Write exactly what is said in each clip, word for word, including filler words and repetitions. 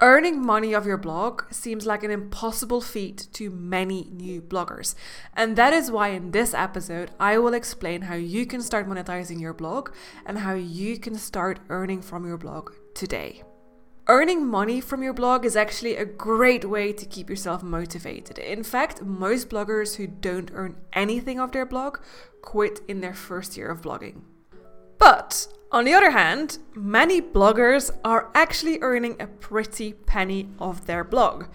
Earning money off your blog seems like an impossible feat to many new bloggers. And that is why in this episode, I will explain how you can start monetizing your blog and how you can start earning from your blog today. Earning money from your blog is actually a great way to keep yourself motivated. In fact, most bloggers who don't earn anything off their blog quit in their first year of blogging. But on the other hand, many bloggers are actually earning a pretty penny off their blog.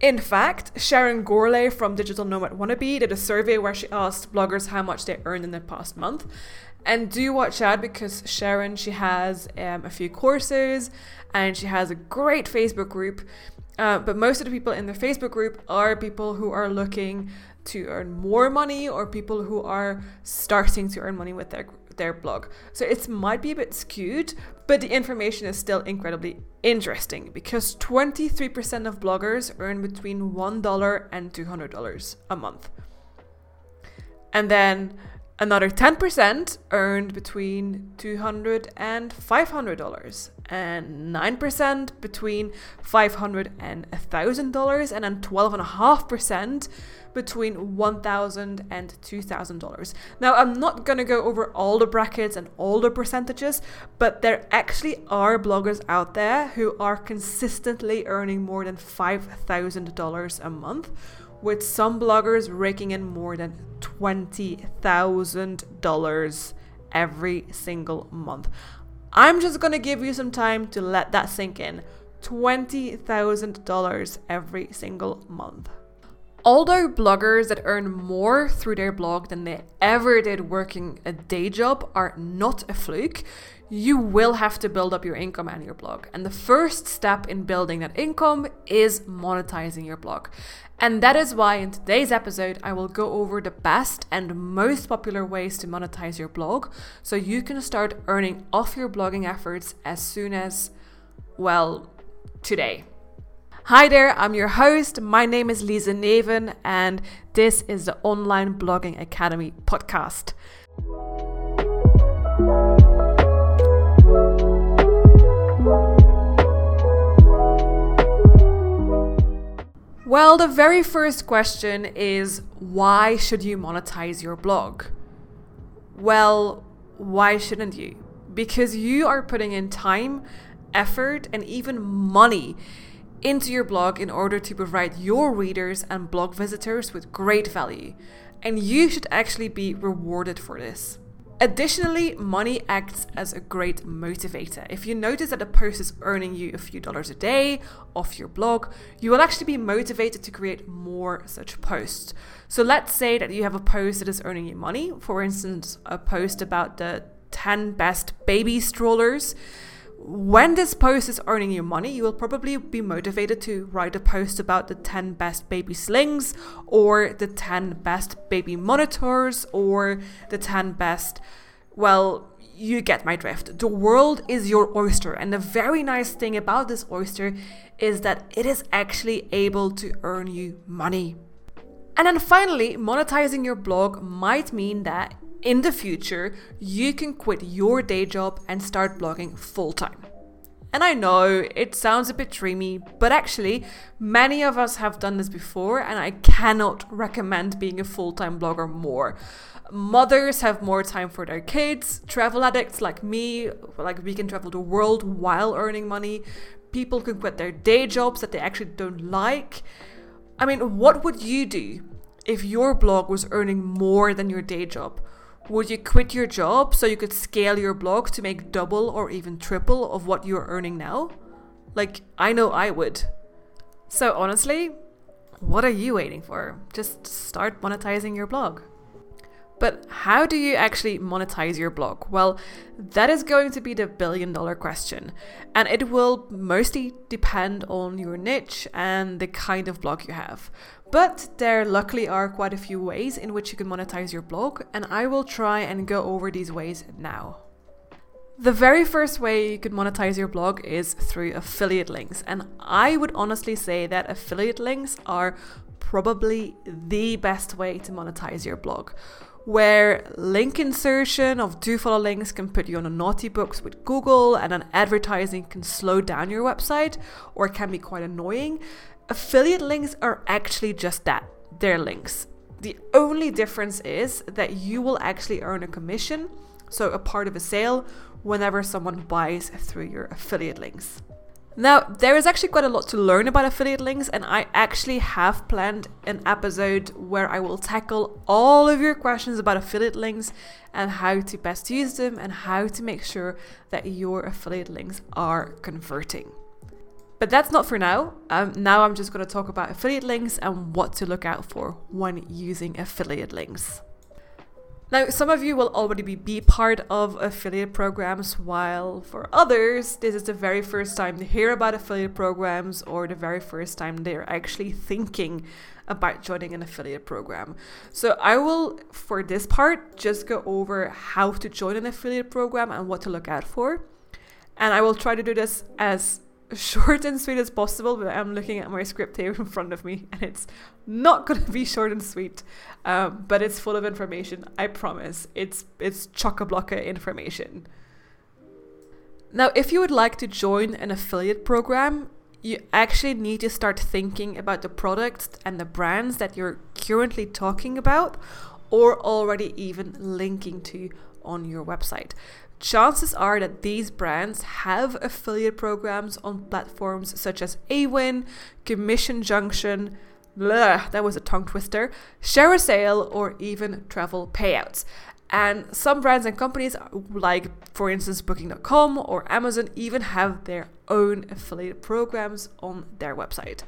In fact, Sharon Gourlay from Digital Nomad Wannabe did a survey where she asked bloggers how much they earned in the past month. And do watch out because Sharon, she has um, a few courses and she has a great Facebook group. Uh, but most of the people in the Facebook group are people who are looking to earn more money or people who are starting to earn money with their group. Their blog. So it might be a bit skewed, but the information is still incredibly interesting because twenty-three percent of bloggers earn between one dollar and two hundred dollars a month. And then another ten percent earned between two hundred dollars and five hundred dollars, and nine percent between five hundred dollars and one thousand dollars, and then twelve point five percent between one thousand dollars and two thousand dollars. Now, I'm not going to go over all the brackets and all the percentages, but there actually are bloggers out there who are consistently earning more than five thousand dollars a month, with some bloggers raking in more than twenty thousand dollars every single month. I'm just going to give you some time to let that sink in. twenty thousand dollars every single month. Although bloggers that earn more through their blog than they ever did working a day job are not a fluke, you will have to build up your income and your blog. And the first step in building that income is monetizing your blog. And that is why in today's episode, I will go over the best and most popular ways to monetize your blog so you can start earning off your blogging efforts as soon as, well, today. Hi there, I'm your host. My name is Lisa Neven and this is the Online Blogging Academy podcast. Well, the very first question is, why should you monetize your blog? Well, why shouldn't you? Because you are putting in time, effort, and even money into your blog in order to provide your readers and blog visitors with great value, and you should actually be rewarded for this. Additionally, money acts as a great motivator. If you notice that a post is earning you a few dollars a day off your blog, you will actually be motivated to create more such posts. So let's say that you have a post that is earning you money, for instance, a post about the ten best baby strollers. When this post is earning you money, you will probably be motivated to write a post about the ten best baby slings, or the ten best baby monitors, or the ten best, well, you get my drift. The world is your oyster, and the very nice thing about this oyster is that it is actually able to earn you money. And then finally, monetizing your blog might mean that in the future, you can quit your day job and start blogging full-time. And I know it sounds a bit dreamy, but actually many of us have done this before, and I cannot recommend being a full-time blogger more. Mothers have more time for their kids, travel addicts like me, like we can travel the world while earning money, people can quit their day jobs that they actually don't like. I mean, what would you do if your blog was earning more than your day job? Would you quit your job so you could scale your blog to make double or even triple of what you're earning now? Like, I know I would. So honestly, what are you waiting for? Just start monetizing your blog. But how do you actually monetize your blog? Well, that is going to be the billion dollar question. And it will mostly depend on your niche and the kind of blog you have. But there luckily are quite a few ways in which you can monetize your blog, and I will try and go over these ways now. The very first way you could monetize your blog is through affiliate links, and I would honestly say that affiliate links are probably the best way to monetize your blog. where link insertion of do-follow links can put you on a naughty books with Google, and then advertising can slow down your website or can be quite annoying. Affiliate links are actually just that, they're links. The only difference is that you will actually earn a commission, so a part of a sale, whenever someone buys through your affiliate links. Now, there is actually quite a lot to learn about affiliate links, and I actually have planned an episode where I will tackle all of your questions about affiliate links and how to best use them and how to make sure that your affiliate links are converting. But that's not for now. Um, now I'm just going to talk about affiliate links and what to look out for when using affiliate links. Now, some of you will already be, be part of affiliate programs, while for others, this is the very first time they hear about affiliate programs or the very first time they're actually thinking about joining an affiliate program. So I will, for this part, just go over how to join an affiliate program and what to look out for. And I will try to do this as short and sweet as possible, but I'm looking at my script here in front of me and it's not going to be short and sweet, um, but it's full of information, I promise. It's it's chock-a-block information. Now, if you would like to join an affiliate program, you actually need to start thinking about the products and the brands that you're currently talking about or already even linking to on your website. Chances are that these brands have affiliate programs on platforms such as Awin, Commission Junction, blah, that was a tongue twister, ShareASale, or even TravelPayouts. And some brands and companies, like for instance Booking dot com or Amazon, even have their own affiliate programs on their website.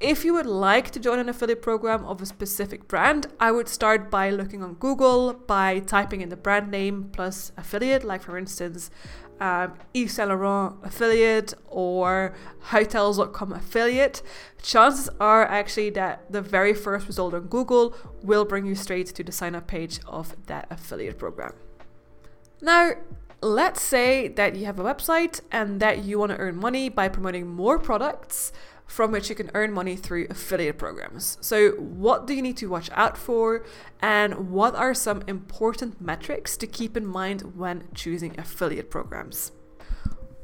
If you would like to join an affiliate program of a specific brand, I would start by looking on Google, by typing in the brand name plus affiliate, like for instance, um, Yves Saint Laurent affiliate or Hotels dot com affiliate. Chances are actually that the very first result on Google will bring you straight to the sign up page of that affiliate program. Now, let's say that you have a website and that you want to earn money by promoting more products from which you can earn money through affiliate programs. So what do you need to watch out for, and what are some important metrics to keep in mind when choosing affiliate programs?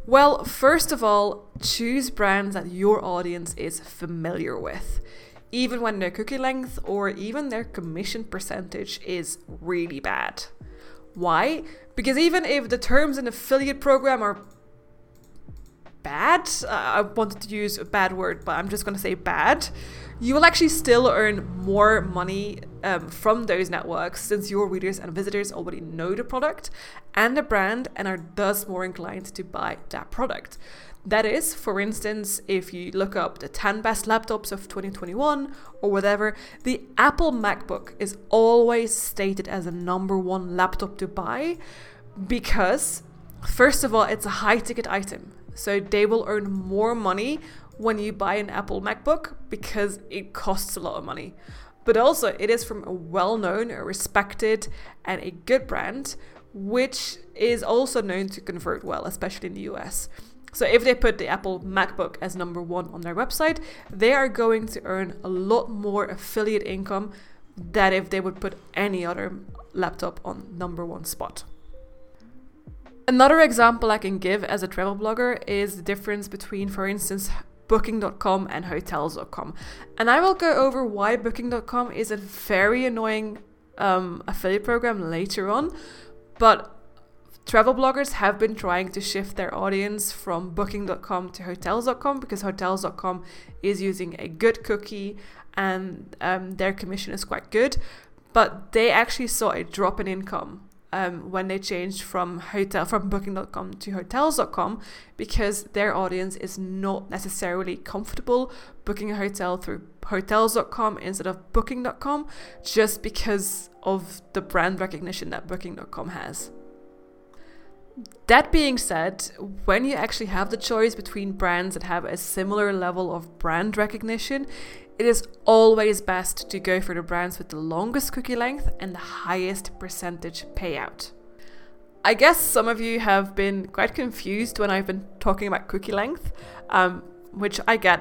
Well, first of all, choose brands that your audience is familiar with, even when their cookie length or even their commission percentage is really bad. Why? Because even if the terms in an affiliate program are bad, uh, I wanted to use a bad word, but I'm just going to say bad, you will actually still earn more money um, from those networks, since your readers and visitors already know the product and the brand and are thus more inclined to buy that product. That is, for instance, if you look up the ten best laptops of twenty twenty-one or whatever, the Apple MacBook is always stated as a number one laptop to buy because, first of all, it's a high ticket item. So they will earn more money when you buy an Apple MacBook because it costs a lot of money. But also it is from a well-known, a respected and a good brand, which is also known to convert well, especially in the U S. So if they put the Apple MacBook as number one on their website, they are going to earn a lot more affiliate income than if they would put any other laptop on number one spot. Another example I can give as a travel blogger is the difference between, for instance, Booking dot com and Hotels dot com. And I will go over why Booking dot com is a very annoying um, affiliate program later on. But travel bloggers have been trying to shift their audience from Booking dot com to Hotels dot com because Hotels dot com is using a good cookie and um, their commission is quite good. But they actually saw a drop in income Um, when they changed from hotel from booking dot com to hotels dot com because their audience is not necessarily comfortable booking a hotel through hotels dot com instead of booking dot com just because of the brand recognition that booking dot com has. That being said, when you actually have the choice between brands that have a similar level of brand recognition, it is always best to go for the brands with the longest cookie length and the highest percentage payout. I guess some of you have been quite confused when I've been talking about cookie length, um, which I get.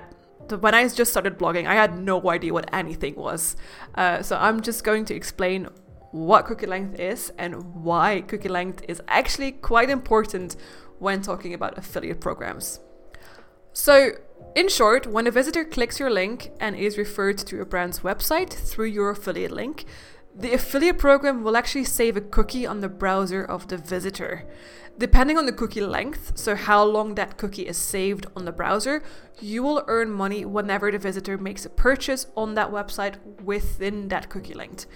When I just started blogging, I had no idea what anything was. Uh, so I'm just going to explain what cookie length is and why cookie length is actually quite important when talking about affiliate programs. So, in short, when a visitor clicks your link and is referred to your brand's website through your affiliate link, the affiliate program will actually save a cookie on the browser of the visitor. Depending on the cookie length, so how long that cookie is saved on the browser, you will earn money whenever the visitor makes a purchase on that website within that cookie length.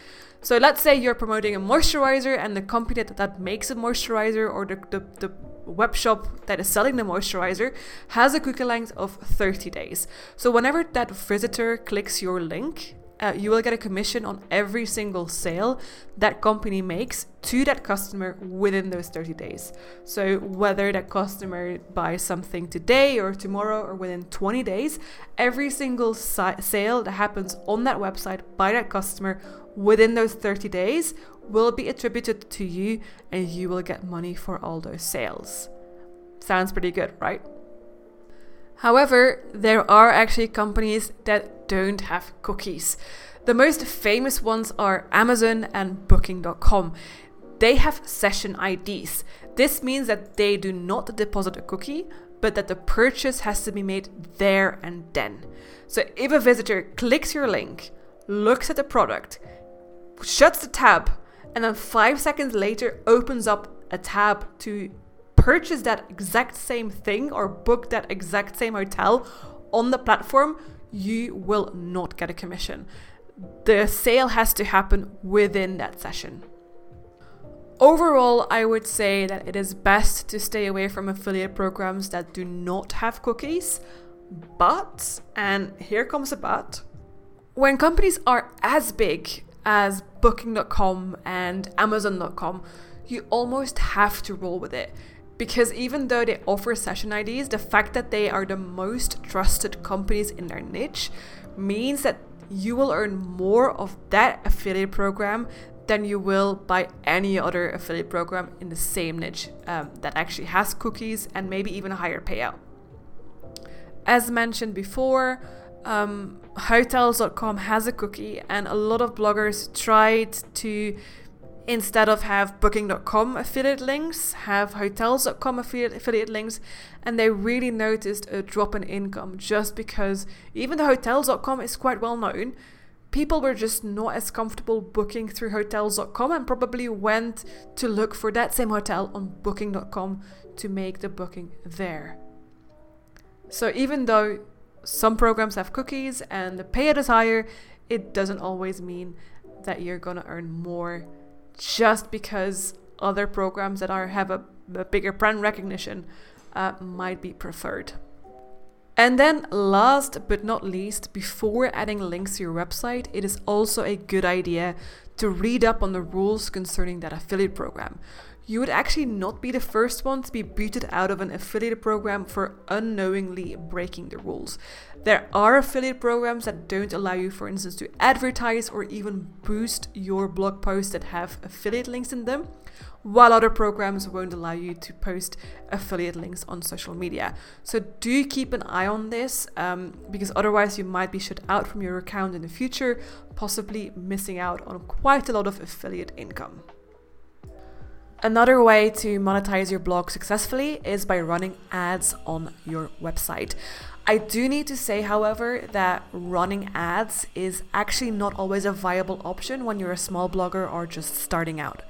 So let's say you're promoting a moisturizer and the company that, that makes a moisturizer or the, the, the web shop that is selling the moisturizer has a cookie length of thirty days. So whenever that visitor clicks your link, uh, you will get a commission on every single sale that company makes to that customer within those thirty days. So whether that customer buys something today or tomorrow or within twenty days, every single si- sale that happens on that website by that customer within those thirty days will be attributed to you, and you will get money for all those sales. Sounds pretty good, right? However, there are actually companies that don't have cookies. The most famous ones are Amazon and Booking dot com. They have session I Ds. This means that they do not deposit a cookie, but that the purchase has to be made there and then. So if a visitor clicks your link, looks at the product, shuts the tab, and then five seconds later opens up a tab to purchase that exact same thing or book that exact same hotel on the platform, you will not get a commission. The sale has to happen within that session. Overall, I would say that it is best to stay away from affiliate programs that do not have cookies, but, and here comes a but, when companies are as big as Booking dot com and Amazon dot com, you almost have to roll with it. Because even though they offer session I Ds, the fact that they are the most trusted companies in their niche means that you will earn more of that affiliate program than you will by any other affiliate program in the same niche um, that actually has cookies and maybe even a higher payout. As mentioned before, um, Hotels dot com has a cookie, and a lot of bloggers tried to, instead of have Booking dot com affiliate links, have Hotels dot com affiliate, affiliate links, and they really noticed a drop in income just because even though Hotels dot com is quite well known, people were just not as comfortable booking through Hotels dot com and probably went to look for that same hotel on Booking dot com to make the booking there. So even though some programs have cookies and the payout is higher, it doesn't always mean that you're gonna earn more just because other programs that are have a, a bigger brand recognition uh, might be preferred. And then last but not least, before adding links to your website, it is also a good idea to read up on the rules concerning that affiliate program. You would actually not be the first one to be booted out of an affiliate program for unknowingly breaking the rules. There are affiliate programs that don't allow you, for instance, to advertise or even boost your blog posts that have affiliate links in them, while other programs won't allow you to post affiliate links on social media. So do keep an eye on this, um, because otherwise you might be shut out from your account in the future, possibly missing out on quite a lot of affiliate income. Another way to monetize your blog successfully is by running ads on your website. I do need to say, however, that running ads is actually not always a viable option when you're a small blogger or just starting out.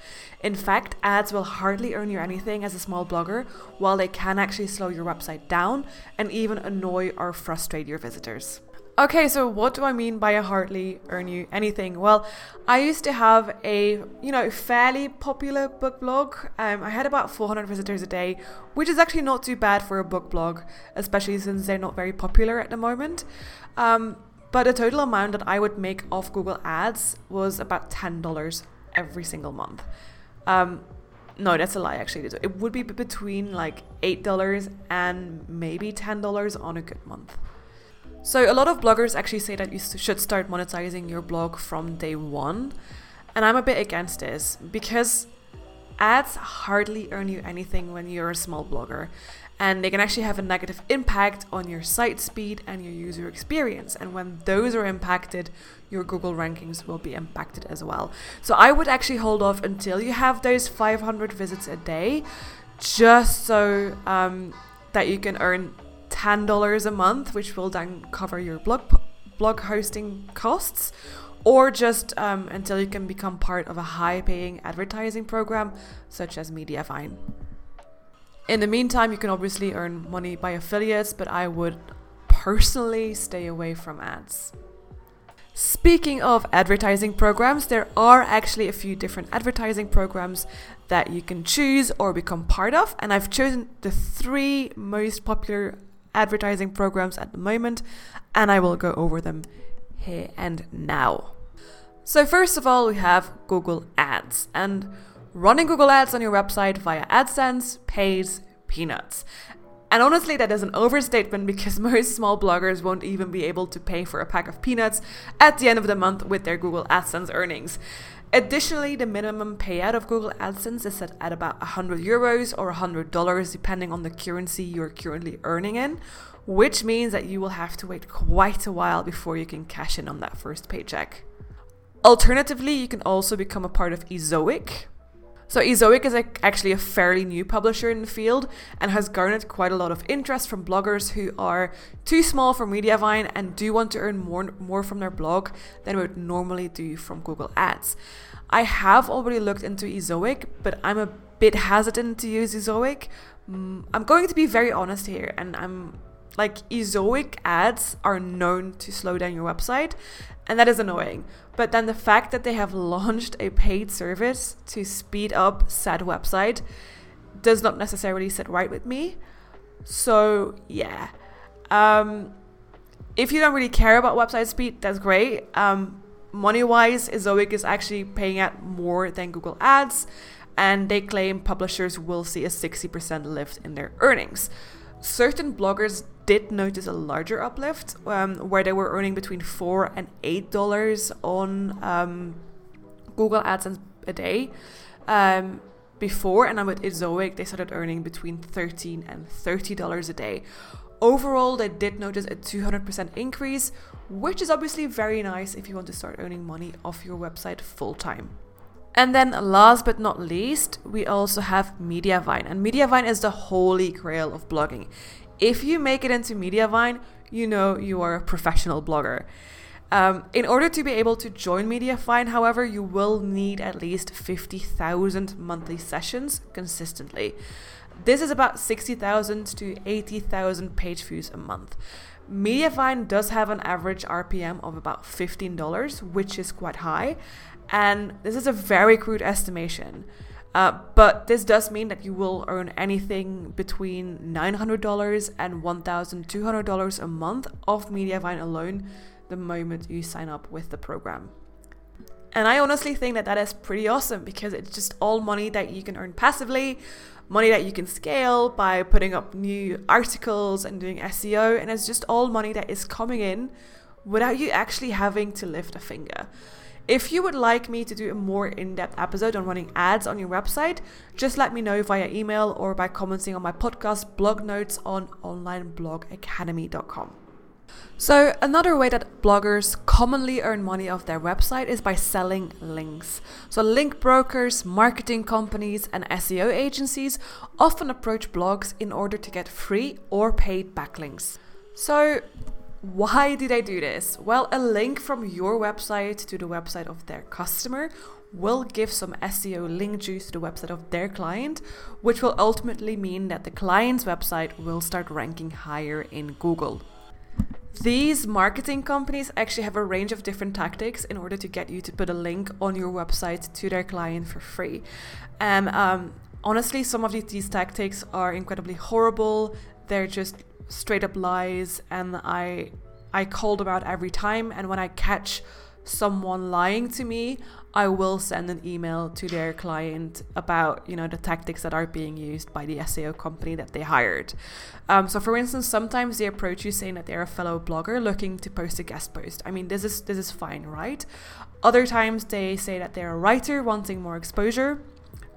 In fact, ads will hardly earn you anything as a small blogger, while they can actually slow your website down and even annoy or frustrate your visitors. Okay, so what do I mean by a hardly earn you anything? Well, I used to have a, you know, fairly popular book blog. Um, I had about four hundred visitors a day, which is actually not too bad for a book blog, especially since they're not very popular at the moment. Um, but the total amount that I would make off Google Ads was about ten dollars every single month. Um, no, that's a lie, actually. It would be between like eight dollars and maybe ten dollars on a good month. So a lot of bloggers actually say that you should start monetizing your blog from day one. And I'm a bit against this because ads hardly earn you anything when you're a small blogger. and they can actually have a negative impact on your site speed and your user experience. And when those are impacted, your Google rankings will be impacted as well. So I would actually hold off until you have those five hundred visits a day, just so um, that you can earn ten dollars a month, which will then cover your blog blog hosting costs, or just um, until you can become part of a high-paying advertising program such as Mediavine. In the meantime, you can obviously earn money by affiliates, but I would personally stay away from ads. Speaking of advertising programs, there are actually a few different advertising programs that you can choose or become part of, and I've chosen the three most popular advertising programs at the moment, and I will go over them here and now. So first of all, we have Google Ads, and running Google Ads on your website via AdSense pays peanuts. And honestly, that is an overstatement, because most small bloggers won't even be able to pay for a pack of peanuts at the end of the month with their Google AdSense earnings. Additionally, the minimum payout of Google AdSense is set at about one hundred euros or one hundred dollars, depending on the currency you're currently earning in, which means that you will have to wait quite a while before you can cash in on that first paycheck. Alternatively, you can also become a part of Ezoic. So Ezoic is a, actually a fairly new publisher in the field and has garnered quite a lot of interest from bloggers who are too small for Mediavine and do want to earn more, more from their blog than would normally do from Google Ads. I have already looked into Ezoic, but I'm a bit hesitant to use Ezoic. Mm, I'm going to be very honest here, and I'm like, Ezoic ads are known to slow down your website, and that is annoying. But then the fact that they have launched a paid service to speed up said website does not necessarily sit right with me. So yeah, um, if you don't really care about website speed, that's great. Um, money-wise, Ezoic is actually paying out more than Google Ads, and they claim publishers will see a sixty percent lift in their earnings. Certain bloggers did notice a larger uplift, um, where they were earning between four and eight dollars on um, Google AdSense a day um, before, and then with Ezoic they started earning between thirteen and thirty dollars a day. Overall, they did notice a two hundred percent increase, which is obviously very nice if you want to start earning money off your website full time. And then last but not least, we also have Mediavine. And Mediavine is the holy grail of blogging. If you make it into Mediavine, you know you are a professional blogger. Um, in order to be able to join Mediavine, however, you will need at least fifty thousand monthly sessions consistently. This is about sixty thousand to eighty thousand page views a month. Mediavine does have an average R P M of about fifteen dollars, which is quite high. And this is a very crude estimation, uh, but this does mean that you will earn anything between nine hundred dollars and one thousand two hundred dollars a month off Mediavine alone the moment you sign up with the program. And I honestly think that that is pretty awesome, because it's just all money that you can earn passively, money that you can scale by putting up new articles and doing S E O, and it's just all money that is coming in without you actually having to lift a finger. If you would like me to do a more in-depth episode on running ads on your website, just let me know via email or by commenting on my podcast blog notes on online blog academy dot com. So another way that bloggers commonly earn money off their website is by selling links. So link brokers, marketing companies, and S E O agencies often approach blogs in order to get free or paid backlinks. So why do they do this? Well, a link from your website to the website of their customer will give some S E O link juice to the website of their client, which will ultimately mean that the client's website will start ranking higher in Google. These marketing companies actually have a range of different tactics in order to get you to put a link on your website to their client for free. And um, honestly, some of these tactics are incredibly horrible. They're just straight up lies, and I I call them out every time, and when I catch someone lying to me, I will send an email to their client about, you know, the tactics that are being used by the S E O company that they hired. Um, so for instance, sometimes they approach you saying that they're a fellow blogger looking to post a guest post. I mean, this is this is fine, right? Other times they say that they're a writer wanting more exposure.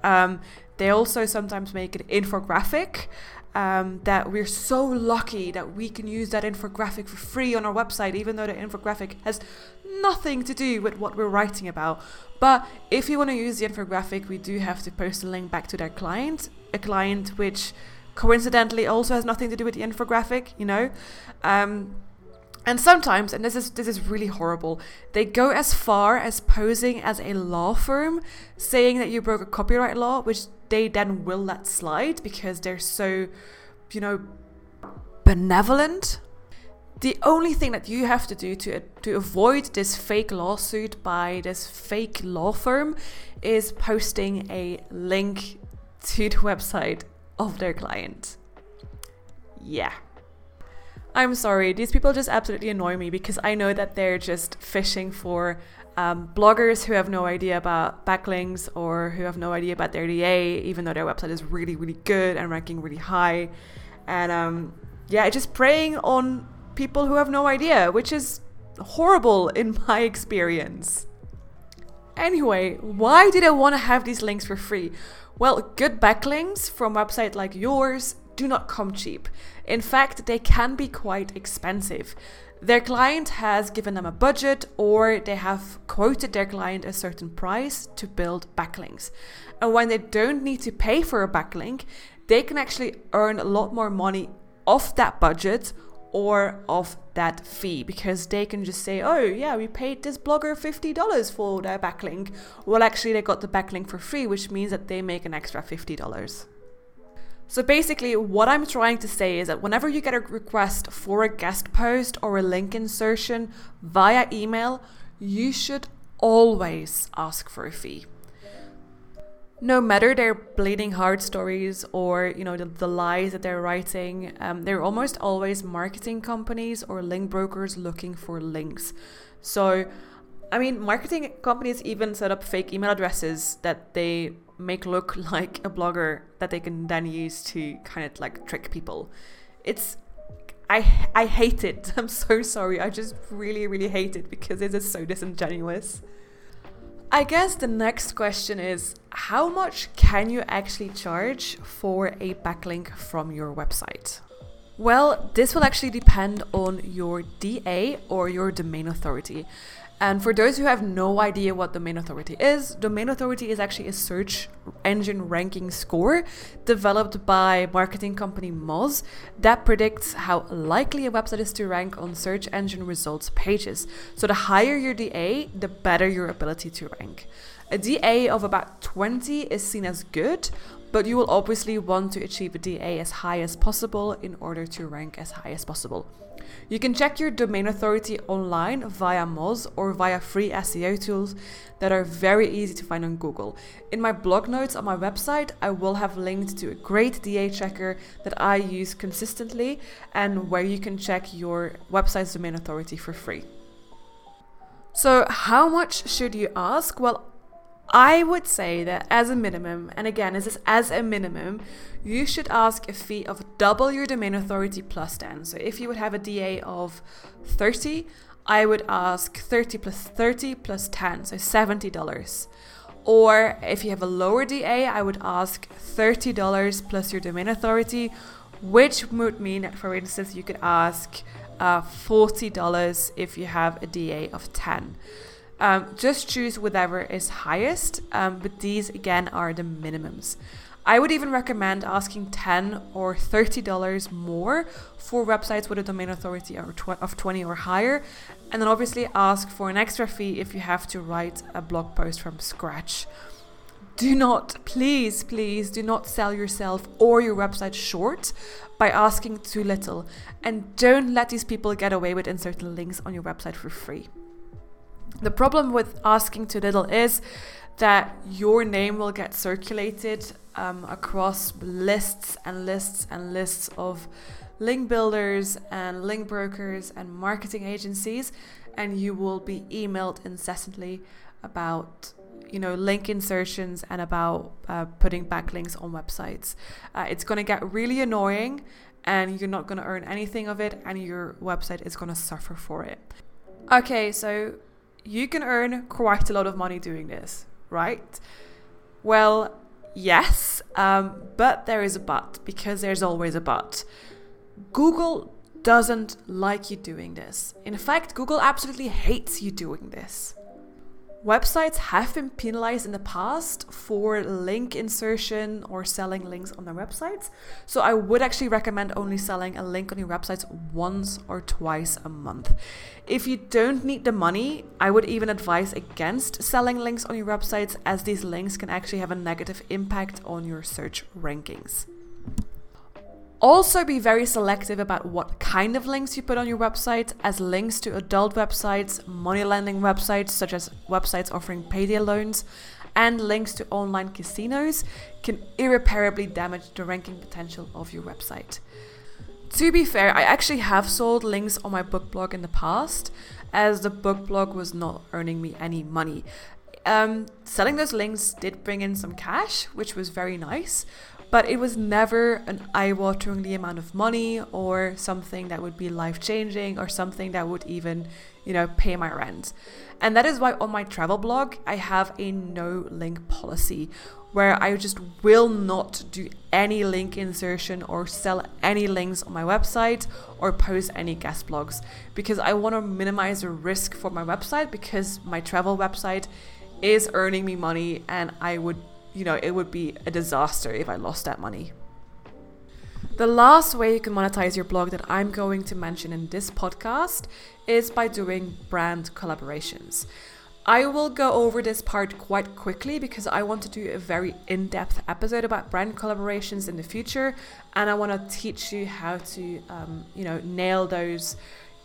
Um, they also sometimes make an infographic. um, that we're so lucky that we can use that infographic for free on our website, even though the infographic has nothing to do with what we're writing about. But if you want to use the infographic, we do have to post a link back to their client, a client which coincidentally also has nothing to do with the infographic, you know. Um, and sometimes, and this is this is really horrible, they go as far as posing as a law firm, saying that you broke a copyright law, which they then will let slide because they're so, you know, benevolent. The only thing that you have to do to to avoid this fake lawsuit by this fake law firm is posting a link to the website of their client. Yeah. I'm sorry, these people just absolutely annoy me because I know that they're just fishing for um, bloggers who have no idea about backlinks or who have no idea about their D A, even though their website is really, really good and ranking really high. And um, yeah, it's just preying on people who have no idea, which is horrible in my experience. Anyway, why do they want to have these links for free? Well, good backlinks from websites like yours do not come cheap. In fact, they can be quite expensive. Their client has given them a budget, or they have quoted their client a certain price to build backlinks. And when they don't need to pay for a backlink, they can actually earn a lot more money off that budget or off that fee, because they can just say, oh yeah, we paid this blogger fifty dollars for their backlink. Well, actually they got the backlink for free, which means that they make an extra fifty dollars. So basically what I'm trying to say is that whenever you get a request for a guest post or a link insertion via email, you should always ask for a fee. No matter their bleeding heart stories or, you know, the, the lies that they're writing, um, they're almost always marketing companies or link brokers looking for links. So, I mean, marketing companies even set up fake email addresses that they make look like a blogger that they can then use to kind of like trick people. It's, I, I hate it. I'm so sorry. I just really, really hate it because it is so disingenuous. I guess the next question is, how much can you actually charge for a backlink from your website? Well, this will actually depend on your D A or your domain authority. And for those who have no idea what domain authority is, domain authority is actually a search engine ranking score developed by marketing company Moz that predicts how likely a website is to rank on search engine results pages. So the higher your D A, the better your ability to rank. A D A of about twenty is seen as good, but you will obviously want to achieve a D A as high as possible in order to rank as high as possible. You can check your domain authority online via Moz or via free S E O tools that are very easy to find on Google. In my blog notes on my website, I will have linked to a great D A checker that I use consistently and where you can check your website's domain authority for free. So how much should you ask? Well, I would say that as a minimum, and again, this is as a minimum, you should ask a fee of double your domain authority plus ten. So if you would have a D A of thirty, I would ask thirty plus thirty plus ten, so seventy dollars. Or if you have a lower D A, I would ask thirty dollars plus your domain authority, which would mean that, for instance, you could ask uh, forty dollars if you have a D A of ten. Um, just choose whatever is highest, um, but these again are the minimums. I would even recommend asking ten dollars or thirty dollars more for websites with a domain authority of twenty or higher, and then obviously ask for an extra fee if you have to write a blog post from scratch. Do not, please, please do not sell yourself or your website short by asking too little, and don't let these people get away with inserting links on your website for free. The problem with asking too little is that your name will get circulated um, across lists and lists and lists of link builders and link brokers and marketing agencies, and you will be emailed incessantly about, you know, link insertions and about uh, putting backlinks on websites. Uh, it's going to get really annoying, and you're not going to earn anything of it, and your website is going to suffer for it. Okay, so you can earn quite a lot of money doing this, right? Well, Yes, um, but there is a but, because there's always a but. Google doesn't like you doing this. In fact, Google absolutely hates you doing this. Websites have been penalized in the past for link insertion or selling links on their websites. So I would actually recommend only selling a link on your websites once or twice a month. If you don't need the money, I would even advise against selling links on your websites, as these links can actually have a negative impact on your search rankings. Also, be very selective about what kind of links you put on your website, as links to adult websites, money lending websites such as websites offering payday loans, and links to online casinos can irreparably damage the ranking potential of your website. To be fair, I actually have sold links on my book blog in the past, as the book blog was not earning me any money. Um, selling those links did bring in some cash, which was very nice. But it was never an eye-wateringly amount of money or something that would be life-changing or something that would even, you know, pay my rent. And that is why on my travel blog, I have a no-link policy where I just will not do any link insertion or sell any links on my website or post any guest blogs, because I want to minimize the risk for my website, because my travel website is earning me money and I would You know, it would be a disaster if I lost that money. The last way you can monetize your blog that I'm going to mention in this podcast is by doing brand collaborations. I will go over this part quite quickly because I want to do a very in-depth episode about brand collaborations in the future, and I want to teach you how to, um, you know, nail those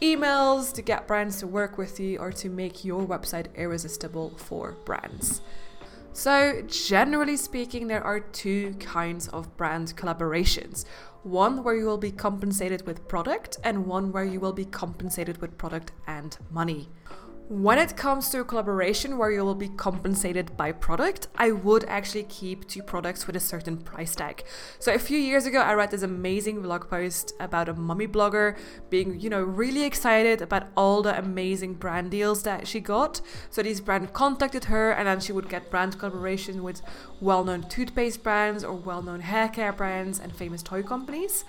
emails to get brands to work with you or to make your website irresistible for brands. So generally speaking, there are two kinds of brand collaborations. One where you will be compensated with product, and one where you will be compensated with product and money. When it comes to a collaboration where you will be compensated by product, I would actually keep to products with a certain price tag. So a few years ago, I read this amazing blog post about a mummy blogger being, you know, really excited about all the amazing brand deals that she got. So these brands contacted her, and then she would get brand collaboration with well-known toothpaste brands or well-known hair care brands and famous toy companies.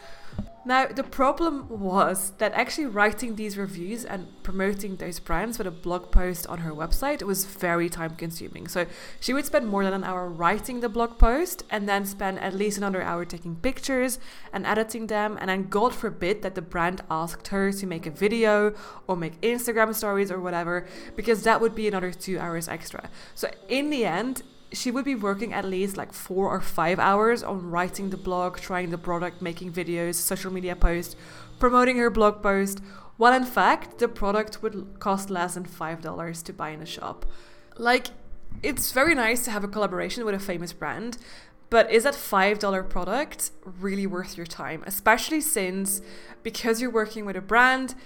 Now, the problem was that actually writing these reviews and promoting those brands with a blog post on her website was very time consuming. So she would spend more than an hour writing the blog post and then spend at least another hour taking pictures and editing them. And then God forbid that the brand asked her to make a video or make Instagram stories or whatever, because that would be another two hours extra. So in the end, she would be working at least like four or five hours on writing the blog, trying the product, making videos, social media posts, promoting her blog post, while in fact the product would cost less than five dollars to buy in a shop. Like, it's very nice to have a collaboration with a famous brand, but is that five dollars product really worth your time? Especially since, because you're working with a brand,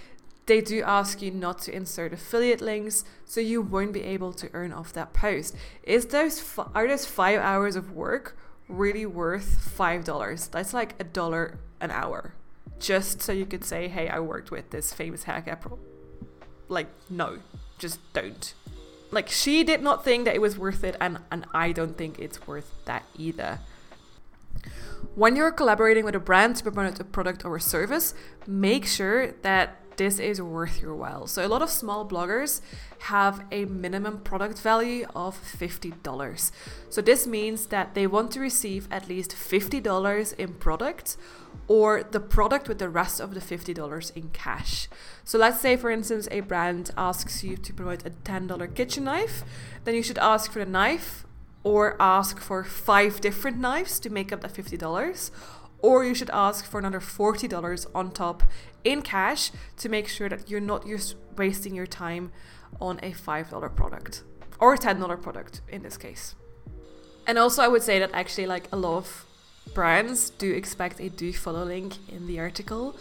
they do ask you not to insert affiliate links, so you won't be able to earn off that post. Is those f- are those five hours of work really worth five dollars? That's like a dollar an hour, just so you could say, "Hey, I worked with this famous hack app." Like, no, just don't. Like, she did not think that it was worth it, and and I don't think it's worth that either. When you're collaborating with a brand to promote a product or a service, make sure that this is worth your while. So a lot of small bloggers have a minimum product value of fifty dollars. So this means that they want to receive at least fifty dollars in product, or the product with the rest of the fifty dollars in cash. So let's say, for instance, a brand asks you to promote a ten dollars kitchen knife, then you should ask for the knife, or ask for five different knives to make up the fifty dollars. Or you should ask for another forty dollars on top in cash to make sure that you're not wasting your time on a five dollars product or a ten dollars product in this case. And also, I would say that actually, like, a lot of brands do expect a do follow link in the article,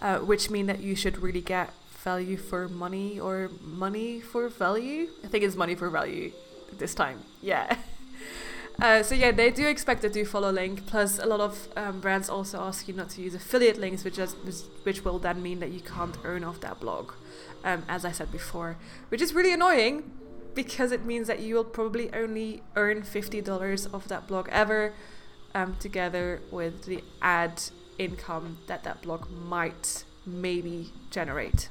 uh, which mean that you should really get value for money, or money for value. I think it's money for value this time. Yeah. Uh, so yeah, they do expect a do follow link, plus a lot of um, brands also ask you not to use affiliate links, which is, which will then mean that you can't earn off that blog, um, as I said before, which is really annoying because it means that you will probably only earn fifty dollars off that blog ever, um, together with the ad income that that blog might maybe generate.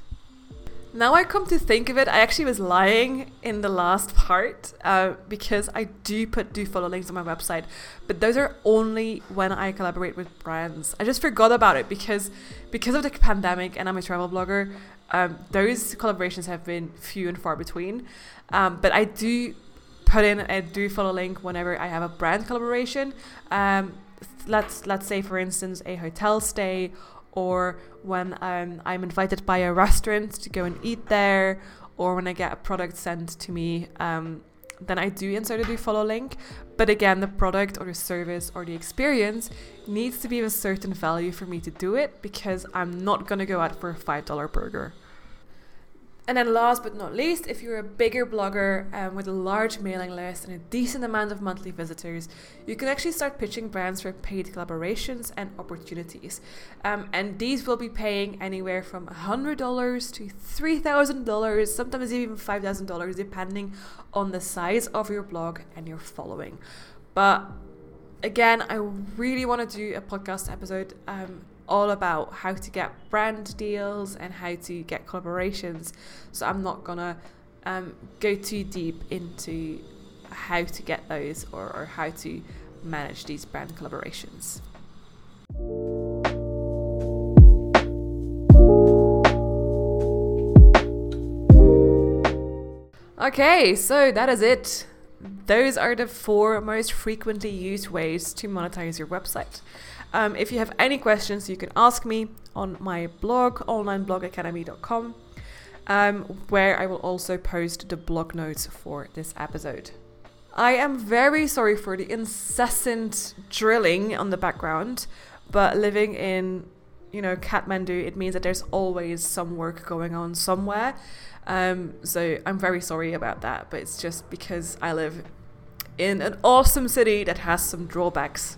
Now I come to think of it, I actually was lying in the last part uh, because I do put do follow links on my website, but those are only when I collaborate with brands. I just forgot about it because because of the pandemic, and I'm a travel blogger, um, those collaborations have been few and far between, um, but I do put in a do follow link whenever I have a brand collaboration. Um, let's let's say, for instance, a hotel stay, or when um, I'm invited by a restaurant to go and eat there, or when I get a product sent to me, um, then I do insert a do follow link. But again, the product or the service or the experience needs to be of a certain value for me to do it, because I'm not going to go out for a five dollar burger. And then last but not least, if you're a bigger blogger um, with a large mailing list and a decent amount of monthly visitors, you can actually start pitching brands for paid collaborations and opportunities. Um, and these will be paying anywhere from one hundred dollars to three thousand dollars, sometimes even five thousand dollars, depending on the size of your blog and your following. But again, I really want to do a podcast episode um, all about how to get brand deals and how to get collaborations. So I'm not gonna um, go too deep into how to get those or, or how to manage these brand collaborations. Okay, so that is it. Those are the four most frequently used ways to monetize your website. Um, if you have any questions, you can ask me on my blog, online blog academy dot com, um, where I will also post the blog notes for this episode. I am very sorry for the incessant drilling on the background, but living in, you know, Kathmandu, it means that there's always some work going on somewhere. Um, so I'm very sorry about that, but it's just because I live in an awesome city that has some drawbacks.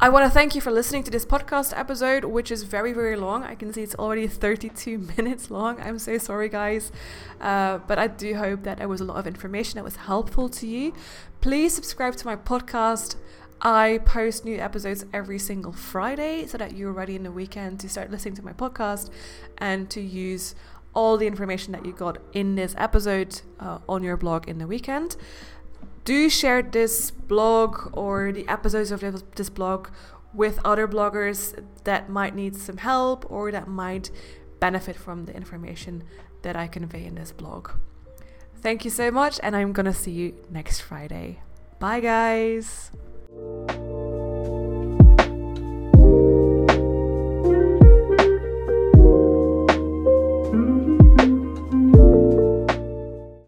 I want to thank you for listening to this podcast episode, which is very, very long. I can see it's already thirty-two minutes long. I'm so sorry, guys. Uh, but I do hope that there was a lot of information that was helpful to you. Please subscribe to my podcast. I post new episodes every single Friday so that you're ready in the weekend to start listening to my podcast and to use all the information that you got in this episode uh, on your blog in the weekend. Do share this blog or the episodes of this blog with other bloggers that might need some help or that might benefit from the information that I convey in this blog. Thank you so much, and I'm gonna see you next Friday. Bye, guys.